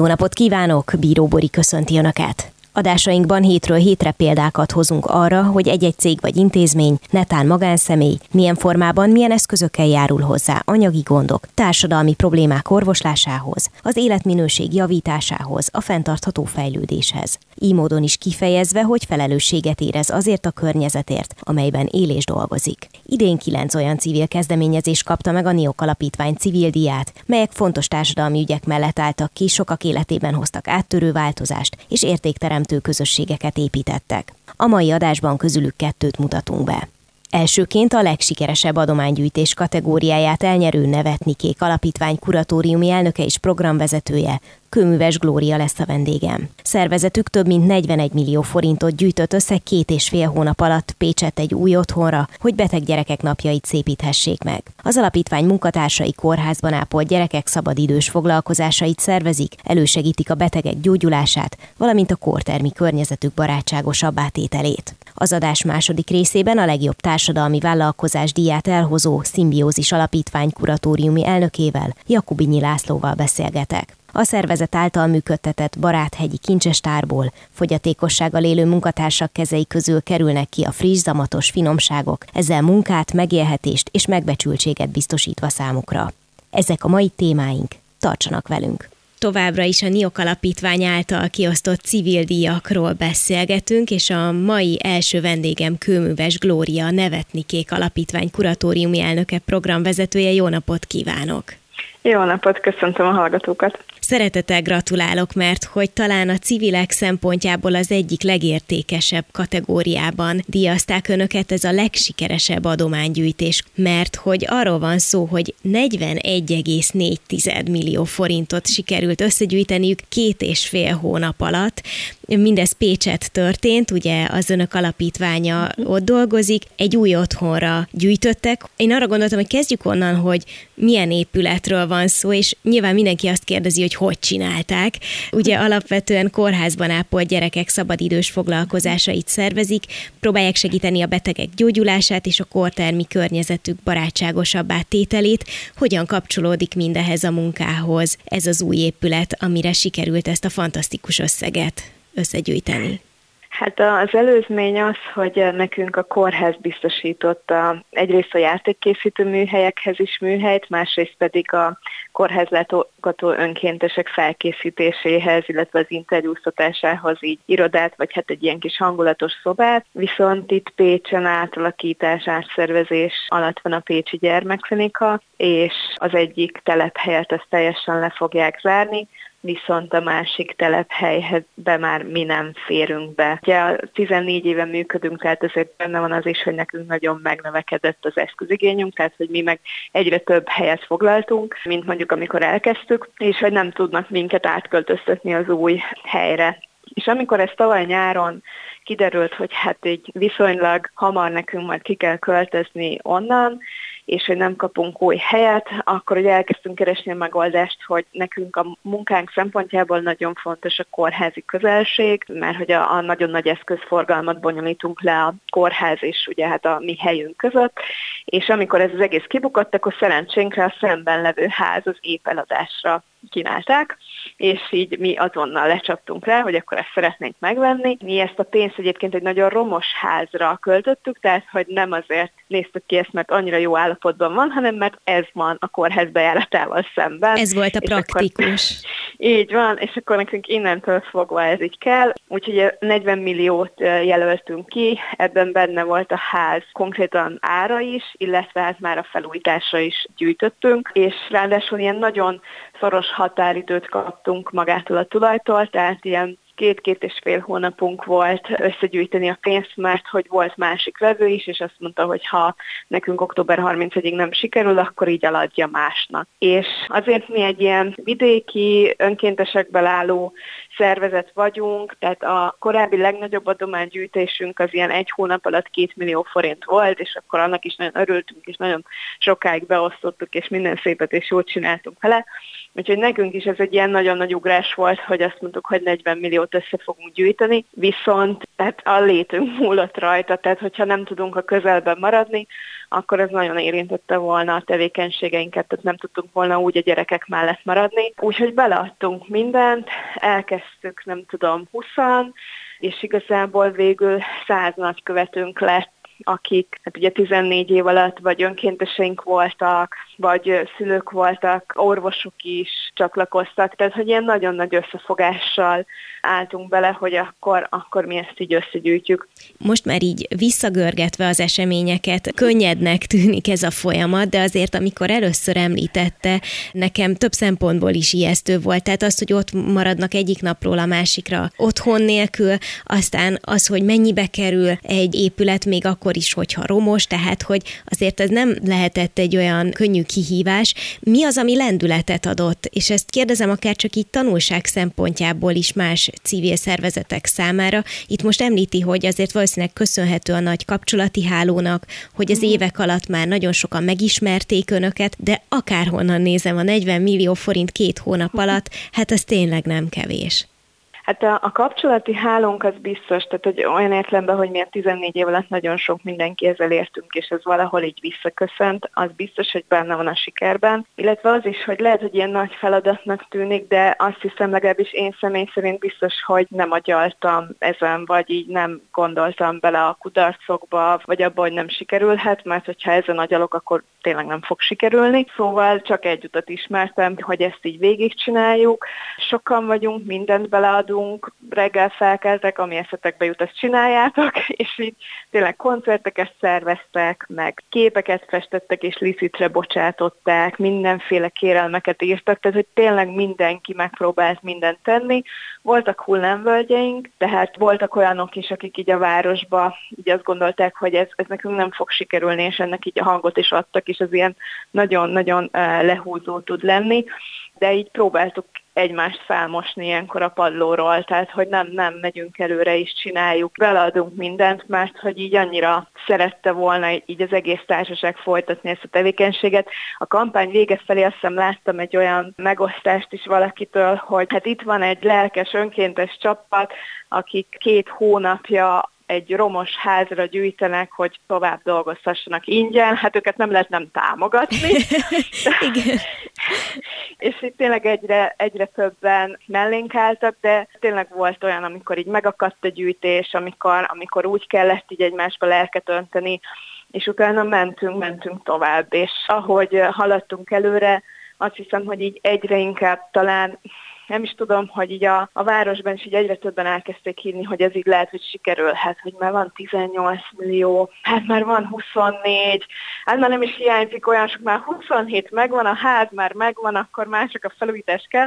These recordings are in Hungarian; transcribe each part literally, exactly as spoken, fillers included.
Jó napot kívánok! Bíró Bori köszönti Önöket! Adásainkban hétről hétre példákat hozunk arra, hogy egy-egy cég vagy intézmény, netán magánszemély, milyen formában, milyen eszközökkel járul hozzá anyagi gondok, társadalmi problémák orvoslásához, az életminőség javításához, a fenntartható fejlődéshez. Így módon is kifejezve, hogy felelősséget érez azért a környezetért, amelyben él és dolgozik. Idén kilenc olyan civil kezdeményezés kapta meg a NIOK Alapítvány civil díját, melyek fontos társadalmi ügyek mellett álltak ki, sokak életében hoztak áttörő változást és értékteremtést közösségeket építettek. A mai adásban közülük kettőt mutatunk be. Elsőként a legsikeresebb adománygyűjtés kategóriáját elnyerő Nevetnikék Alapítvány kuratóriumi elnöke és programvezetője, Kőműves Glória lesz a vendégem. Szervezetük több mint negyvenegy millió forintot gyűjtött össze két és fél hónap alatt Pécsett egy új otthonra, hogy beteg gyerekek napjait szépíthessék meg. Az alapítvány munkatársai kórházban ápolt gyerekek szabadidős foglalkozásait szervezik, elősegítik a betegek gyógyulását, valamint a kórtermi környezetük barátságosabbá tételét. Az adás második részében a legjobb társadalmi vállalkozás díját elhozó Szimbiózis Alapítvány kuratóriumi elnökével, Jakubinyi Lászlóval beszélgetek. A szervezet által működtetett Baráthegyi Kincsestárból fogyatékossággal élő munkatársak kezei közül kerülnek ki a friss, zamatos finomságok, ezzel munkát, megélhetést és megbecsültséget biztosítva számukra. Ezek a mai témáink. Tartsanak velünk! Továbbra is a NIOK Alapítvány által kiosztott civil díjakról beszélgetünk, és a mai első vendégem Kőműves Glória, Nevetnikék Alapítvány kuratóriumi elnöke, programvezetője. Jó napot kívánok! Jó napot, köszöntöm a hallgatókat! Szeretettel gratulálok, mert hogy talán a civilek szempontjából az egyik legértékesebb kategóriában díjazták Önöket, ez a legsikeresebb adománygyűjtés, mert hogy arról van szó, hogy negyvenegy egész négy millió forintot sikerült összegyűjteniük két és fél hónap alatt. Mindez Pécsett történt, ugye az Önök alapítványa ott dolgozik, egy új otthonra gyűjtöttek. Én arra gondoltam, hogy kezdjük onnan, hogy milyen épületről van szó, és nyilván mindenki azt kérdezi, hogy hogy csinálták. Ugye alapvetően kórházban ápolt gyerekek szabadidős foglalkozásait szervezik, próbálják segíteni a betegek gyógyulását és a kórtermi környezetük barátságosabbá tételét. Hogyan kapcsolódik mindehez a munkához ez az új épület, amire sikerült ezt a fantasztikus összeget összegyűjteni? Hát az előzmény az, hogy nekünk a kórház biztosította egyrészt a játékkészítő műhelyekhez is műhelyt, másrészt pedig a kórházlátogató önkéntesek felkészítéséhez, illetve az interjúztatásához így irodát, vagy hát egy ilyen kis hangulatos szobát. Viszont itt Pécsen átalakítás, átszervezés alatt van a Pécsi Gyermekklinika, és az egyik telephelyet ezt teljesen le fogják zárni, viszont a másik telephelybe már mi nem férünk be. Ugye tizennégy éve működünk, tehát ezért benne van az is, hogy nekünk nagyon megnövekedett az eszközigényünk, tehát hogy mi meg egyre több helyet foglaltunk, mint mondjuk amikor elkezdtük, és hogy nem tudnak minket átköltöztetni az új helyre. És amikor ez tavaly nyáron kiderült, hogy hát így viszonylag hamar nekünk majd ki kell költözni onnan, és hogy nem kapunk új helyet, akkor ugye elkezdtünk keresni a megoldást, hogy nekünk a munkánk szempontjából nagyon fontos a kórházi közelség, mert hogy a, a nagyon nagy eszközforgalmat bonyolítunk le a kórház és ugye hát a mi helyünk között, és amikor ez az egész kibukott, akkor szerencsénkre a szemben levő ház az épp eladásra kínálták, és így mi azonnal lecsaptunk rá, hogy akkor ezt szeretnénk megvenni. Mi ezt a pénzt egyébként egy nagyon romos házra költöttük, tehát hogy nem azért néztük ki ezt, mert annyira jó állapotban van, hanem mert ez van a kórház bejáratával szemben. Ez volt a praktikus. Akkor, így van, és akkor nekünk innentől fogva ez így kell. Úgyhogy negyven milliót jelöltünk ki, ebben benne volt a ház konkrétan ára is, illetve hát már a felújításra is gyűjtöttünk, és ráadásul ilyen nagyon szoros határidőt kaptunk magától a tulajtól, tehát ilyen két-két és fél hónapunk volt összegyűjteni a pénzt, mert hogy volt másik vevő is, és azt mondta, hogy ha nekünk október harmincadikáig nem sikerül, akkor így eladja másnak. És azért mi egy ilyen vidéki, önkéntesekből álló szervezet vagyunk, tehát a korábbi legnagyobb adománygyűjtésünk az ilyen egy hónap alatt két millió forint volt, és akkor annak is nagyon örültünk, és nagyon sokáig beosztottuk, és minden szépet és jót csináltunk vele. Úgyhogy nekünk is ez egy ilyen nagyon nagy ugrás volt, hogy azt mondtuk, hogy negyven milliót dolgot össze fogunk gyűjteni, viszont tehát a létünk múlott rajta, tehát hogyha nem tudunk a közelben maradni, akkor ez nagyon érintette volna a tevékenységeinket, tehát nem tudtunk volna úgy a gyerekek mellett maradni. Úgyhogy beleadtunk mindent, elkezdtük, nem tudom, huszan, és igazából végül száz nagykövetünk lett, akik hát ugye tizennégy év alatt vagy önkénteseink voltak, vagy szülők voltak, orvosok is csatlakoztak, tehát hogy ilyen nagyon nagy összefogással álltunk bele, hogy akkor, akkor mi ezt így összegyűjtjük. Most már így visszagörgetve az eseményeket, könnyednek tűnik ez a folyamat, de azért amikor először említette, nekem több szempontból is ijesztő volt, tehát az, hogy ott maradnak egyik napról a másikra otthon nélkül, aztán az, hogy mennyibe kerül egy épület még akkor is, hogyha romos, tehát hogy azért ez nem lehetett egy olyan könnyű kihívás. Mi az, ami lendületet adott? És ezt kérdezem akár csak így tanulság szempontjából is más civil szervezetek számára. Itt most említi, hogy azért valószínűleg köszönhető a nagy kapcsolati hálónak, hogy az évek alatt már nagyon sokan megismerték önöket, de akárhonnan nézem a negyven millió forint két hónap alatt, hát ez tényleg nem kevés. Hát a, a kapcsolati hálónk az biztos, tehát hogy olyan értelemben, hogy mi a tizennégy év alatt nagyon sok mindenkihez elértünk, és ez valahol így visszaköszönt, az biztos, hogy benne van a sikerben. Illetve az is, hogy lehet, hogy ilyen nagy feladatnak tűnik, de azt hiszem, legalábbis én személy szerint biztos, hogy nem agyaltam ezen, vagy így nem gondoltam bele a kudarcokba, vagy abba, hogy nem sikerülhet, mert hogyha ezen agyalok, akkor tényleg nem fog sikerülni. Szóval csak egy utat ismertem, hogy ezt így végigcsináljuk. Sokan vagyunk, mindent beleadunk, reggel felkeltek, ami eszetekbe jut, azt csináljátok, és így tényleg koncerteket szerveztek, meg képeket festettek, és licitre bocsátották, mindenféle kérelmeket írtak, tehát hogy tényleg mindenki megpróbált mindent tenni. Voltak hullámvölgyeink, tehát voltak olyanok is, akik így a városba így azt gondolták, hogy ez, ez nekünk nem fog sikerülni, és ennek így a hangot is adtak, és az ilyen nagyon-nagyon lehúzó tud lenni, de így próbáltuk egymást felmosni ilyenkor a padlóról, tehát hogy nem, nem megyünk előre is csináljuk, beleadunk mindent, mert hogy így annyira szerette volna így az egész társaság folytatni ezt a tevékenységet. A kampány vége felé azt hiszem láttam egy olyan megosztást is valakitől, hogy hát itt van egy lelkes önkéntes csapat, akik két hónapja egy romos házra gyűjtenek, hogy tovább dolgozhassanak ingyen, hát őket nem lehet nem támogatni. Igen. És itt tényleg egyre, egyre többen mellénk álltak, de tényleg volt olyan, amikor így megakadt a gyűjtés, amikor, amikor úgy kellett így egymásba lelket önteni, és utána mentünk, mentünk tovább, és ahogy haladtunk előre, azt hiszem, hogy így egyre inkább talán nem is tudom, hogy így a, a városban is így egyre többen elkezdték hinni, hogy ez így lehet, hogy sikerülhet, hogy már van tizennyolc millió, hát már van huszonnégy, hát már nem is hiányzik olyan sok, már huszonhét megvan, a ház már megvan, akkor már csak a felújítás kell.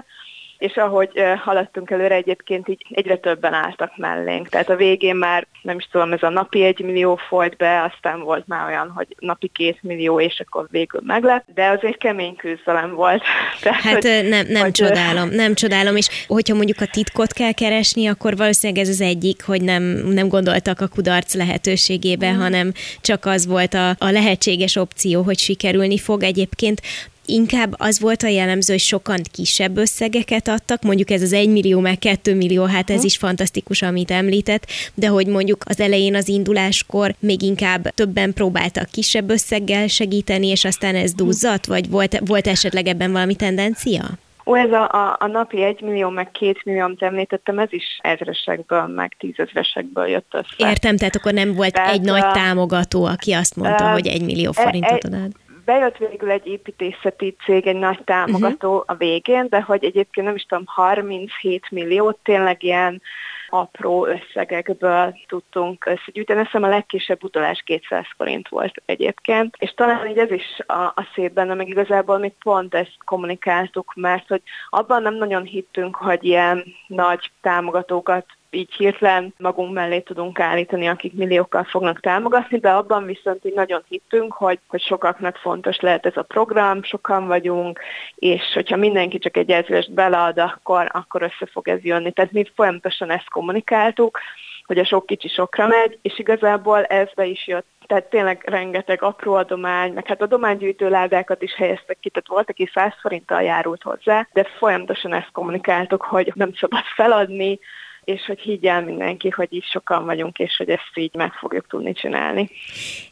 És ahogy haladtunk előre, egyébként így egyre többen álltak mellénk. Tehát a végén már, nem is tudom, ez a napi egy millió folyt be, aztán volt már olyan, hogy napi két millió, és akkor végül meglett. De azért kemény küzdelem volt. Tehát, hát hogy, nem, nem hogy csodálom, nem csodálom. És hogyha mondjuk a titkot kell keresni, akkor valószínűleg ez az egyik, hogy nem, nem gondoltak a kudarc lehetőségébe, mm. hanem csak az volt a, a lehetséges opció, hogy sikerülni fog egyébként. Inkább az volt a jellemző, hogy sokan kisebb összegeket adtak, mondjuk ez az egy millió, meg két millió, hát ez is fantasztikus, amit említett, de hogy mondjuk az elején az induláskor még inkább többen próbáltak kisebb összeggel segíteni, és aztán ez duzzadt, vagy volt, volt esetleg ebben valami tendencia? Ó, ez a, a, a napi egy millió, meg két millió, amit említettem, ez is ezresekből, meg tízezresekből jött össze. Értem, tehát akkor nem volt tehát egy a... nagy támogató, aki azt mondta, a... hogy egy millió forintot adád. Bejött végül egy építészeti cég, egy nagy támogató uh-huh. a végén, de hogy egyébként nem is tudom, harminchét milliót tényleg ilyen apró összegekből tudtunk összegyűjteni. Azt hiszem a legkisebb utalás kétszáz forint volt egyébként, és talán így ez is a, a szép benne, meg igazából mi pont ezt kommunikáltuk, mert hogy abban nem nagyon hittünk, hogy ilyen nagy támogatókat így hirtelen magunk mellé tudunk állítani, akik milliókkal fognak támogatni, de abban viszont így nagyon hittünk, hogy, hogy sokaknak fontos lehet ez a program, sokan vagyunk, és hogyha mindenki csak egy ezrest belead, akkor, akkor össze fog ez jönni. Tehát mi folyamatosan ezt kommunikáltuk, hogy a sok kicsi sokra megy, és igazából ez be is jött. Tehát tényleg rengeteg apró adomány, meg hát adománygyűjtő ládákat is helyeztek ki, tehát volt, aki száz forinttal járult hozzá, de folyamatosan ezt kommunikáltuk, hogy nem szabad feladni, és hogy higgy el mindenki, hogy így sokan vagyunk, és hogy ezt így meg fogjuk tudni csinálni.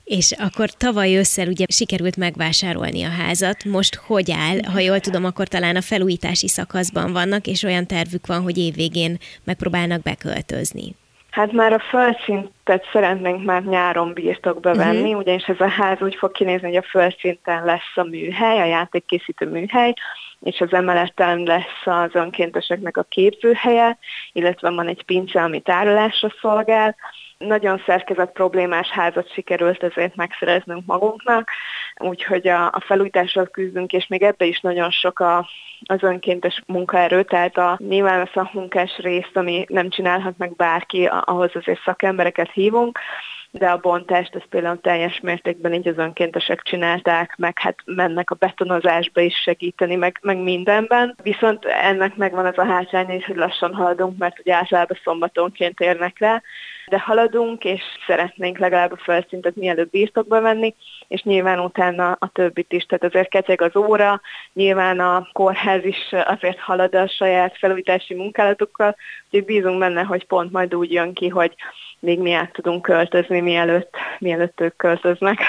És akkor tavaly ősszel ugye sikerült megvásárolni a házat, most hogy áll? Ha jól tudom, akkor talán a felújítási szakaszban vannak, és olyan tervük van, hogy évvégén megpróbálnak beköltözni. Hát már a földszintet szeretnénk már nyáron birtokba venni, uh-huh. ugyanis ez a ház úgy fog kinézni, hogy a földszinten lesz a műhely, a játékkészítő műhely, és az emeleten lesz az önkénteseknek a képzőhelye, illetve van egy pince, ami tárolásra szolgál. Nagyon szerkezet problémás házat sikerült ezért megszereznünk magunknak, úgyhogy a, a felújításra küzdünk, és még ebbe is nagyon sok a, az önkéntes munkaerő, tehát a, nyilván a szakmunkás részt, ami nem csinálhat meg bárki, ahhoz azért szakembereket hívunk, de a bontást ezt például teljes mértékben így az önkéntesek csinálták, meg hát mennek a betonozásba is segíteni, meg, meg mindenben. Viszont ennek megvan az a hátránya is, hogy lassan haladunk, mert ugye általában szombatonként érnek le, de haladunk, és szeretnénk legalább a földszintet mielőbb birtokba venni, és nyilván utána a többit is, tehát azért ketyeg az óra, nyilván a kórház is azért halad a saját felújítási munkálatokkal, úgyhogy bízunk benne, hogy pont majd úgy jön ki, hogy még mi át tudunk költözni, mielőtt, mielőtt ők költöznek.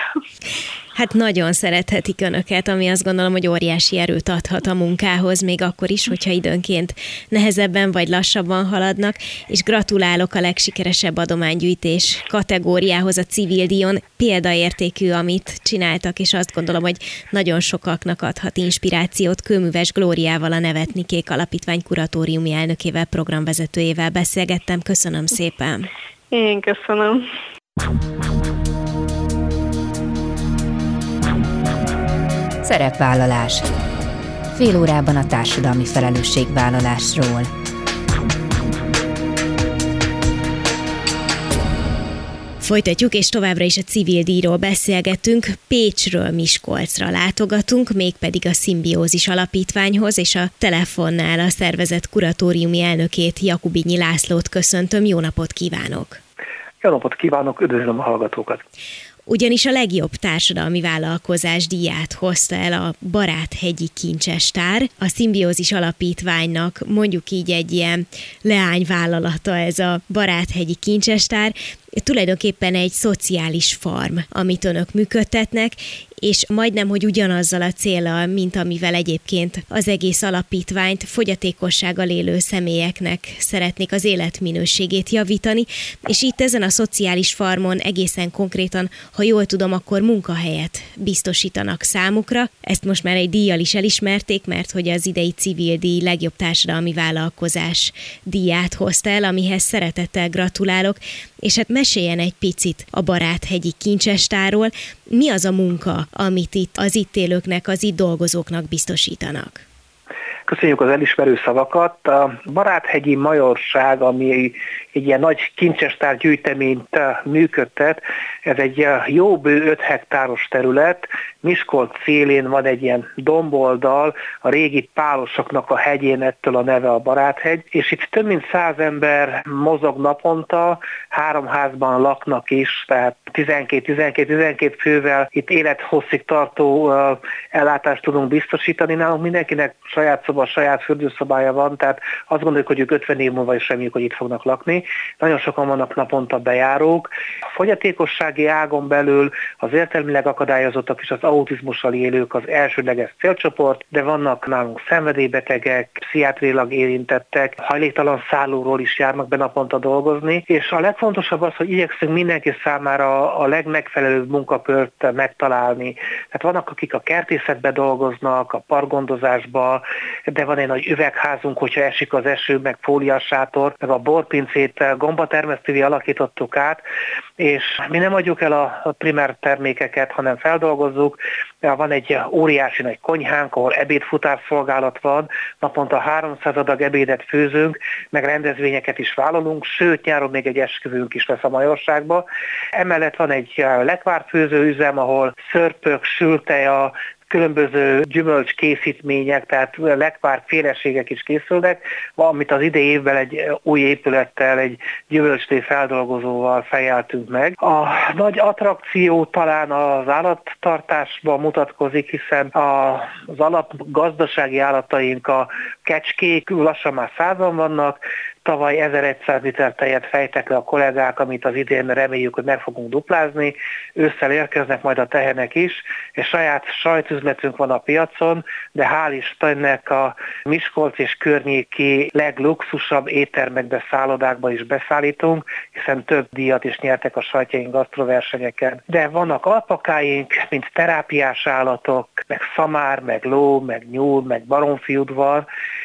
Hát nagyon szerethetik önöket, ami azt gondolom, hogy óriási erőt adhat a munkához, még akkor is, hogyha időnként nehezebben vagy lassabban haladnak, és gratulálok a legsikeresebb adománygyűjtés kategóriához a civil díjon. Példaértékű, amit csináltak, és azt gondolom, hogy nagyon sokaknak adhat inspirációt. Kőműves Glóriával, a Nevetnikék Alapítvány kuratóriumi elnökével, programvezetőjével beszélgettem. Köszönöm szépen! Én köszönöm! Szerepvállalás. Fél órában a társadalmi felelősségvállalásról. Folytatjuk, és továbbra is a civil díjról beszélgetünk. Pécsről Miskolcra látogatunk, mégpedig a Szimbiózis Alapítványhoz, és a telefonnál a szervezet kuratóriumi elnökét, Jakubinyi Lászlót köszöntöm. Jó napot kívánok! Jó napot kívánok, üdvözlöm a hallgatókat! Ugyanis a legjobb társadalmi vállalkozás díját hozta el a Baráthegyi Kincsestár. A Szimbiózis Alapítványnak mondjuk így egy ilyen leányvállalata ez a Baráthegyi Kincsestár. Tulajdonképpen egy szociális farm, amit önök működtetnek, és majdnem, hogy ugyanazzal a céllal, mint amivel egyébként az egész alapítványt, fogyatékossággal élő személyeknek szeretnék az életminőségét javítani, és itt ezen a szociális farmon egészen konkrétan, ha jól tudom, akkor munkahelyet biztosítanak számukra. Ezt most már egy díjjal is elismerték, mert hogy az idei civil díj legjobb társadalmi vállalkozás díját hozta el, amihez szeretettel gratulálok, és hát meséljen egy picit a Baráthegyi Kincsestárról. Mi az a munka, amit itt az itt élőknek, az itt dolgozóknak biztosítanak? Köszönjük az elismerő szavakat. A Baráthegyi Majorság, ami egy ilyen nagy kincsestár gyűjteményt működtet, ez egy jó bő öt hektáros terület. Miskolc szélén van egy ilyen domboldal, a régi pálosoknak a hegyén, ettől a neve a Baráthegy, és itt több mint száz ember mozog naponta, három házban laknak is, tehát tizenkét tizenkét tizenkét fővel itt élethosszig tartó ellátást tudunk biztosítani. Nálunk mindenkinek saját szoba, saját fürdőszobája van, tehát azt gondoljuk, hogy ők ötven év múlva is reméljük, hogy itt fognak lakni. Nagyon sokan vannak naponta bejárók. A fogyatékossági ágon belül az értelmileg akadályozottak és az autizmussal élők az elsődleges célcsoport, de vannak nálunk szenvedélybetegek, pszichiátriailag érintettek, hajléktalan szállóról is járnak be naponta dolgozni, és a legfontosabb az, hogy igyekszünk mindenki számára a legmegfelelőbb munkakört megtalálni. Tehát vannak, akik a kertészetbe dolgoznak, a parkgondozásba, de van egy nagy üvegházunk, hogyha esik az eső, meg fóliasátor, meg a borpincét gombatermesztővé alakítottuk át, és mi nem adjuk el a primer termékeket, hanem feldolgozzuk. Van egy óriási nagy konyhánk, ahol ebédfutárszolgálat van, naponta háromszáz adag ebédet főzünk, meg rendezvényeket is vállalunk, sőt nyáron még egy esküvünk is lesz a majorságba. Emellett van egy lekvárfőző üzem, ahol szörpök, sülteja, különböző gyümölcs készítmények, tehát lekvár féleségek is készülnek, amit az idei évben egy új épülettel, egy gyümölcslé feldolgozóval fejeltünk meg. A nagy attrakció talán az állattartásban mutatkozik, hiszen az alapgazdasági állataink, a kecskék lassan már százan vannak, Tavaly ezerszáz liter tejet fejtek le a kollégák, amit az idén reméljük, hogy meg fogunk duplázni. Ősszel érkeznek majd a tehenek is, és saját sajtüzletünk van a piacon, de hál' Istennek a Miskolc és környéki legluxusabb éttermekbe, szállodákba is beszállítunk, hiszen több díjat is nyertek a sajtjaink gasztroversenyeken. De vannak alpakáink, mint terápiás állatok, meg szamár, meg ló, meg nyúl, meg baromfiudvar,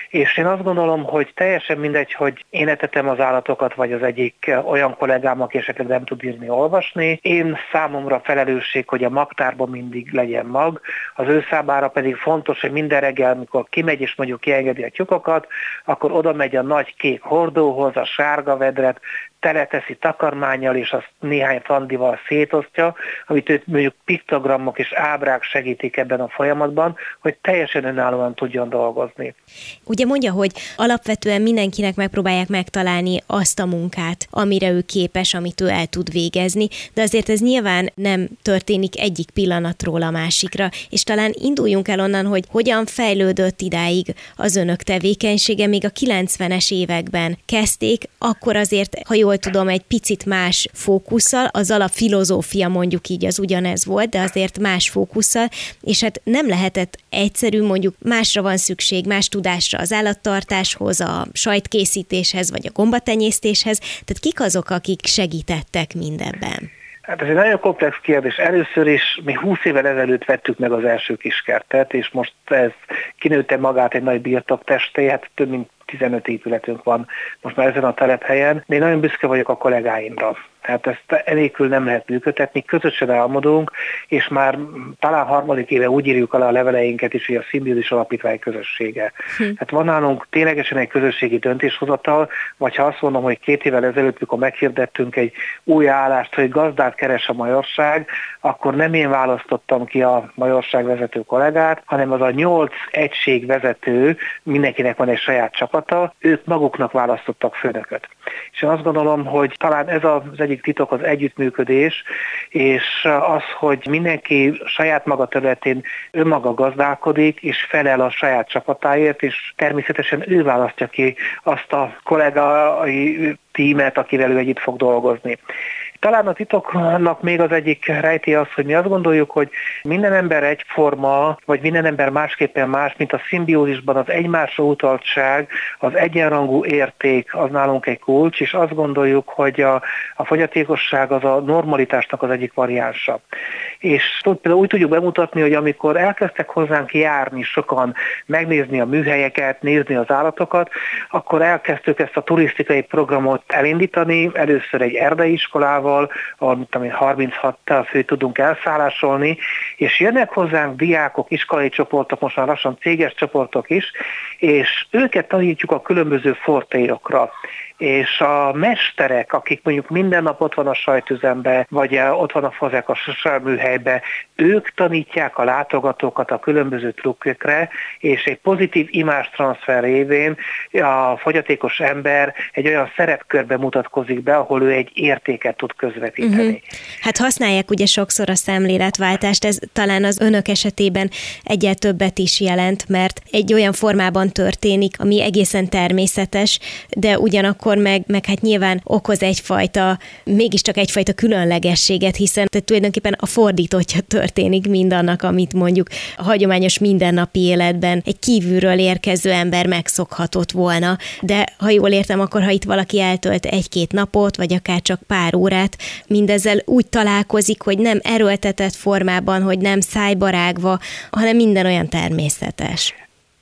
és én azt gondolom, hogy teljesen mindegy, hogy én etetem az állatokat, vagy az egyik olyan kollégám, aki esetleg nem tud írni, olvasni. Én számomra felelősség, hogy a magtárban mindig legyen mag, az ő számára pedig fontos, hogy minden reggel, amikor kimegy és mondjuk kiengedi a tyúkokat, akkor oda megy a nagy kék hordóhoz, a sárga vedret, teleteszi takarmánnyal, és azt néhány frandival szétosztja, amit őt mondjuk piktogrammok és ábrák segítik ebben a folyamatban, hogy teljesen önállóan tudjon dolgozni. Ugye mondja, hogy alapvetően mindenkinek megpróbálják megtalálni azt a munkát, amire ő képes, amit ő el tud végezni, de azért ez nyilván nem történik egyik pillanatról a másikra, és talán induljunk el onnan, hogy hogyan fejlődött idáig az önök tevékenysége. Még a kilencvenes években kezdték, akkor azért, ha jól tudom, egy picit más fókusszal, az alapfilozófia mondjuk így az ugyanez volt, de azért más fókusszal, és hát nem lehetett egyszerű, mondjuk másra van szükség, más tudásra az állattartáshoz, a sajtkészítéshez, vagy a gombatenyésztéshez, tehát kik azok, akik segítettek mindebben? Hát ez egy nagyon komplex kérdés. Először is mi húsz évvel ezelőtt vettük meg az első kiskertet, és most ez kinőtte magát egy nagy birtok testé, hát több mint tizenöt épületünk van most már ezen a telephelyen, de én nagyon büszke vagyok a kollégáimra. Tehát ezt enélkül nem lehet működtetni, közösen álmodunk, és már talán harmadik éve úgy írjuk alá a leveleinket is, hogy a Szimbiózis Alapítvány közössége. Hm. Tehát van nálunk ténylegesen egy közösségi döntéshozatal, vagy ha azt mondom, hogy két évvel ezelőtt, mikor meghirdettünk egy új állást, hogy gazdát keres a majorság, akkor nem én választottam ki a majorság vezető kollégát, hanem az a nyolc egység vezető, mindenkinek van egy saját csapata, ők maguknak választottak főnököt. És én azt gondolom, hogy talán ez az egyik titok az együttműködés, és az, hogy mindenki saját maga területén önmaga gazdálkodik, és felel a saját csapatáért, és természetesen ő választja ki azt a kollégai tímet, akivel ő együtt fog dolgozni. Talán a titoknak még az egyik rejtélye az, hogy mi azt gondoljuk, hogy minden ember egyforma, vagy minden ember másképpen más, mint a szimbiózisban az egymásra utaltság, az egyenrangú érték, az nálunk egy kulcs, és azt gondoljuk, hogy a, a fogyatékosság az a normalitásnak az egyik variánsa. És például úgy tudjuk bemutatni, hogy amikor elkezdtek hozzánk járni sokan, megnézni a műhelyeket, nézni az állatokat, akkor elkezdtük ezt a turisztikai programot elindítani, először egy erdei iskolával, ahol harminchat fő tudunk elszállásolni, és jönnek hozzánk diákok, iskolai csoportok, most már lassan céges csoportok is, és őket tanítjuk a különböző fortéokra. És a mesterek, akik mondjuk minden nap ott van a sajtüzemben, vagy ott van a fazekas műhelyben, ők tanítják a látogatókat a különböző trükkökre, és egy pozitív imázstranszfer révén a fogyatékos ember egy olyan szerepkörbe mutatkozik be, ahol ő egy értéket tud közvetíteni. Uh-huh. Hát használják ugye sokszor a szemléletváltást, ez talán az önök esetében egyel többet is jelent, mert egy olyan formában történik, ami egészen természetes, de ugyanakkor akkor meg, meg hát nyilván okoz egyfajta, mégiscsak egyfajta különlegességet, hiszen tehát tulajdonképpen a fordítottja történik mindannak, amit mondjuk a hagyományos mindennapi életben egy kívülről érkező ember megszokhatott volna. De ha jól értem, akkor ha itt valaki eltölt egy-két napot, vagy akár csak pár órát, mindezzel úgy találkozik, hogy nem erőltetett formában, hogy nem szájbarágva, hanem minden olyan természetes.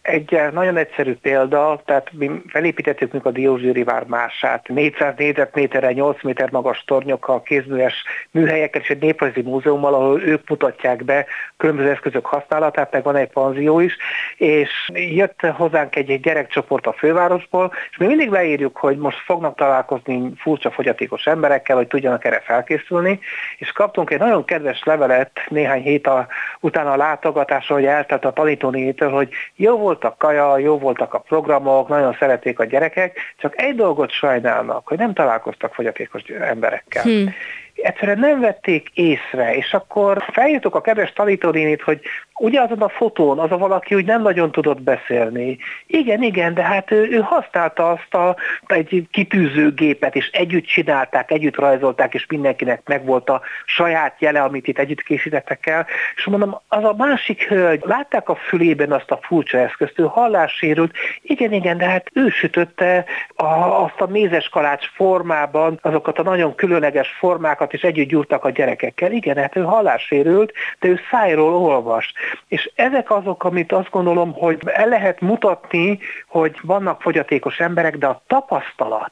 Egy nagyon egyszerű példa, tehát mi felépítettük a Diózsőri vármását, négyszáz négyzetméterre, nyolc méter magas tornyokkal, kézműves műhelyekkel és egy néprajzi múzeummal, ahol ők mutatják be különböző eszközök használatát, meg van egy panzió is, és jött hozzánk egy, egy gyerekcsoport a fővárosból, és mi mindig leírjuk, hogy most fognak találkozni furcsa fogyatékos emberekkel, hogy tudjanak erre felkészülni, és kaptunk egy nagyon kedves levelet néhány hét a, utána a látogatásra, hogy eltelt a tanítónétől, hogy jó volt a kaja, jó voltak a programok, nagyon szerették a gyerekek, csak egy dolgot sajnálnak, hogy nem találkoztak fogyatékos emberekkel. Hmm. Egyszerűen nem vették észre, és akkor feljutok a kedves tanítónénit, hogy Ugye azon a fotón az a valaki úgy nem nagyon tudott beszélni. Igen, igen, de hát ő, ő használta azt a egy kitűzőgépet, és együtt csinálták, együtt rajzolták, és mindenkinek megvolt a saját jele, amit itt együtt készítettek el. És mondom, az a másik hölgy, látták a fülében azt a furcsa eszközt, ő hallássérült, igen, igen, de hát ő sütötte a, azt a mézes kalács formában azokat a nagyon különleges formákat, és együtt gyúrtak a gyerekekkel. Igen, hát ő hallássérült, de ő szájról olvas. És ezek azok, amit azt gondolom, hogy el lehet mutatni, hogy vannak fogyatékos emberek, de a tapasztalat,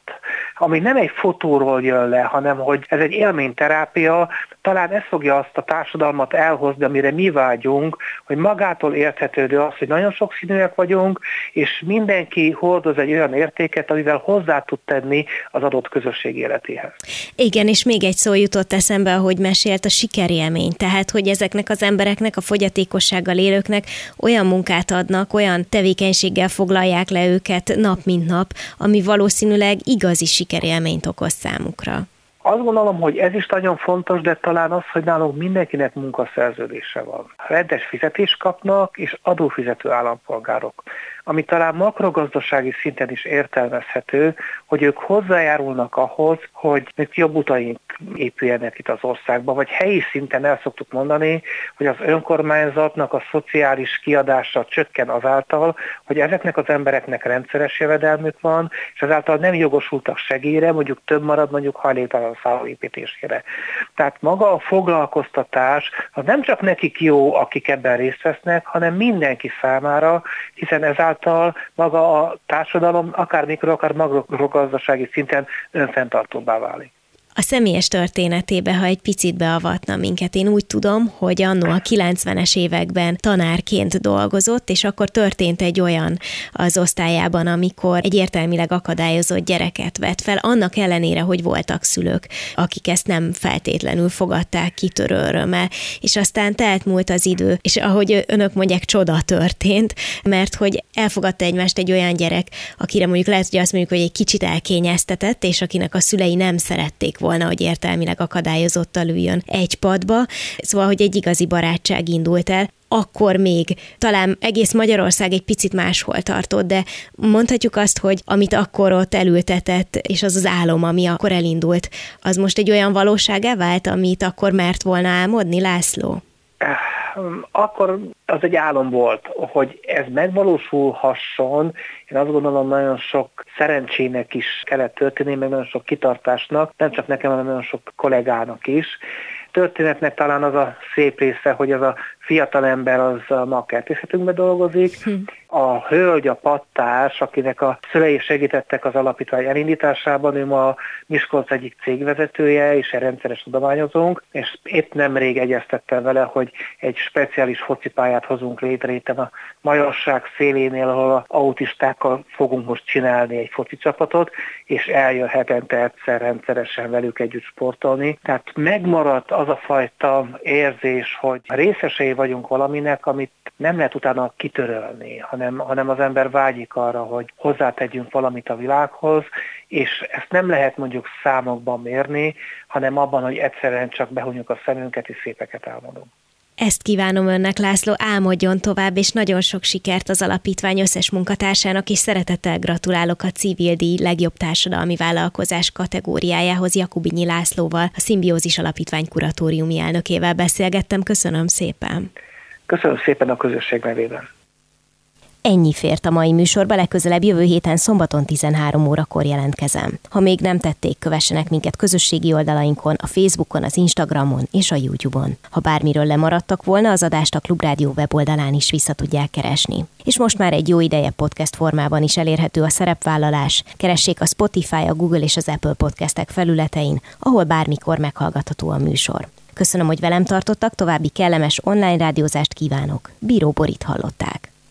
ami nem egy fotóról jön le, hanem hogy ez egy élményterápia, talán ez fogja azt a társadalmat elhozni, amire mi vágyunk, hogy magától érthetődő az, hogy nagyon sokszínűek vagyunk, és mindenki hordoz egy olyan értéket, amivel hozzá tud tenni az adott közösség életéhez. Igen, és még egy szó jutott eszembe, ahogy mesélt, a sikerélmény. Tehát, hogy ezeknek az embereknek, a fogyatékossággal élőknek olyan munkát adnak, olyan tevékenységgel foglalják le őket nap mint nap, ami valószínűleg igazi sikerélményt okoz számukra. Azt gondolom, hogy ez is nagyon fontos, de talán az, hogy nálunk mindenkinek munkaszerződése van. Rendes fizetést kapnak, és adófizető állampolgárok. Ami talán makrogazdasági szinten is értelmezhető, hogy ők hozzájárulnak ahhoz, hogy jobb utaink épüljenek itt az országban, vagy helyi szinten el szoktuk mondani, hogy az önkormányzatnak a szociális kiadása csökken azáltal, hogy ezeknek az embereknek rendszeres jövedelmük van, és azáltal nem jogosultak segélyre, mondjuk több marad mondjuk hajléktalan szálló építésére. Tehát maga a foglalkoztatás az nem csak nekik jó, akik ebben részt vesznek, hanem mindenki számára, hiszen ezáltal maga a társadalom akár mikro, akár makrogazdasági szinten önfenntartóbbá válik. A személyes történetébe, ha egy picit beavatna minket, én úgy tudom, hogy anno a kilencvenes években tanárként dolgozott, és akkor történt egy olyan az osztályában, amikor egy értelmileg akadályozott gyereket vett fel, annak ellenére, hogy voltak szülők, akik ezt nem feltétlenül fogadták kitörő örömmel. És aztán telt múlt az idő, és ahogy önök mondják, csoda történt, mert hogy elfogadta egymást egy olyan gyerek, akire mondjuk lehet, hogy azt mondjuk, hogy egy kicsit elkényeztetett, és akinek a szülei nem szerették volna, hogy értelmileg akadályozottal üljön egy padba. Szóval, hogy egy igazi barátság indult el. Akkor még talán egész Magyarország egy picit máshol tartott, de mondhatjuk azt, hogy amit akkor ott elültetett, és az az álom, ami akkor elindult, az most egy olyan valósággá vált, amit akkor mert volna álmodni, László? Akkor az egy álom volt, hogy ez megvalósulhasson. Én azt gondolom, nagyon sok szerencsének is kellett történni, meg nagyon sok kitartásnak, nem csak nekem, hanem nagyon sok kollégának is. Történetnek talán az a szép része, hogy az a fiatalember az ma a kertészetünkben dolgozik. A hölgy, a pattárs, akinek a szülei segítettek az alapítvány elindításában, ő ma a Miskolc egyik cégvezetője, és egy rendszeres tudományozónk, és épp nemrég egyeztettem vele, hogy egy speciális focipályát hozunk létre itt a Majorság szélénél, ahol az autistákkal fogunk most csinálni egy focicsapatot, és eljön hetente egyszer rendszeresen velük együtt sportolni. Tehát megmaradt az a fajta érzés, hogy részesei vagyunk valaminek, amit nem lehet utána kitörölni, hanem, hanem az ember vágyik arra, hogy hozzátegyünk valamit a világhoz, és ezt nem lehet mondjuk számokban mérni, hanem abban, hogy egyszerűen csak behunjuk a szemünket, és szépeket álmodunk. Ezt kívánom önnek, László, álmodjon tovább, és nagyon sok sikert az alapítvány összes munkatársának, és szeretettel gratulálok a civil díj legjobb társadalmi vállalkozás kategóriájához. Jakubinyi Lászlóval, a Szimbiózis Alapítvány kuratóriumi elnökével beszélgettem. Köszönöm szépen! Köszönöm szépen a közösség nevében! Ennyi fért a mai műsorba, legközelebb jövő héten szombaton tizenhárom órakor jelentkezem. Ha még nem tették, kövessenek minket közösségi oldalainkon, a Facebookon, az Instagramon és a YouTube-on. Ha bármiről lemaradtak volna, az adást a Klubrádió weboldalán is vissza tudják keresni. És most már egy jó ideje podcast formában is elérhető a Szerepvállalás. Keressék a Spotify, a Google és az Apple podcastek felületein, ahol bármikor meghallgatható a műsor. Köszönöm, hogy velem tartottak, további kellemes online rádiózást kívánok. Bíró Borit hallották.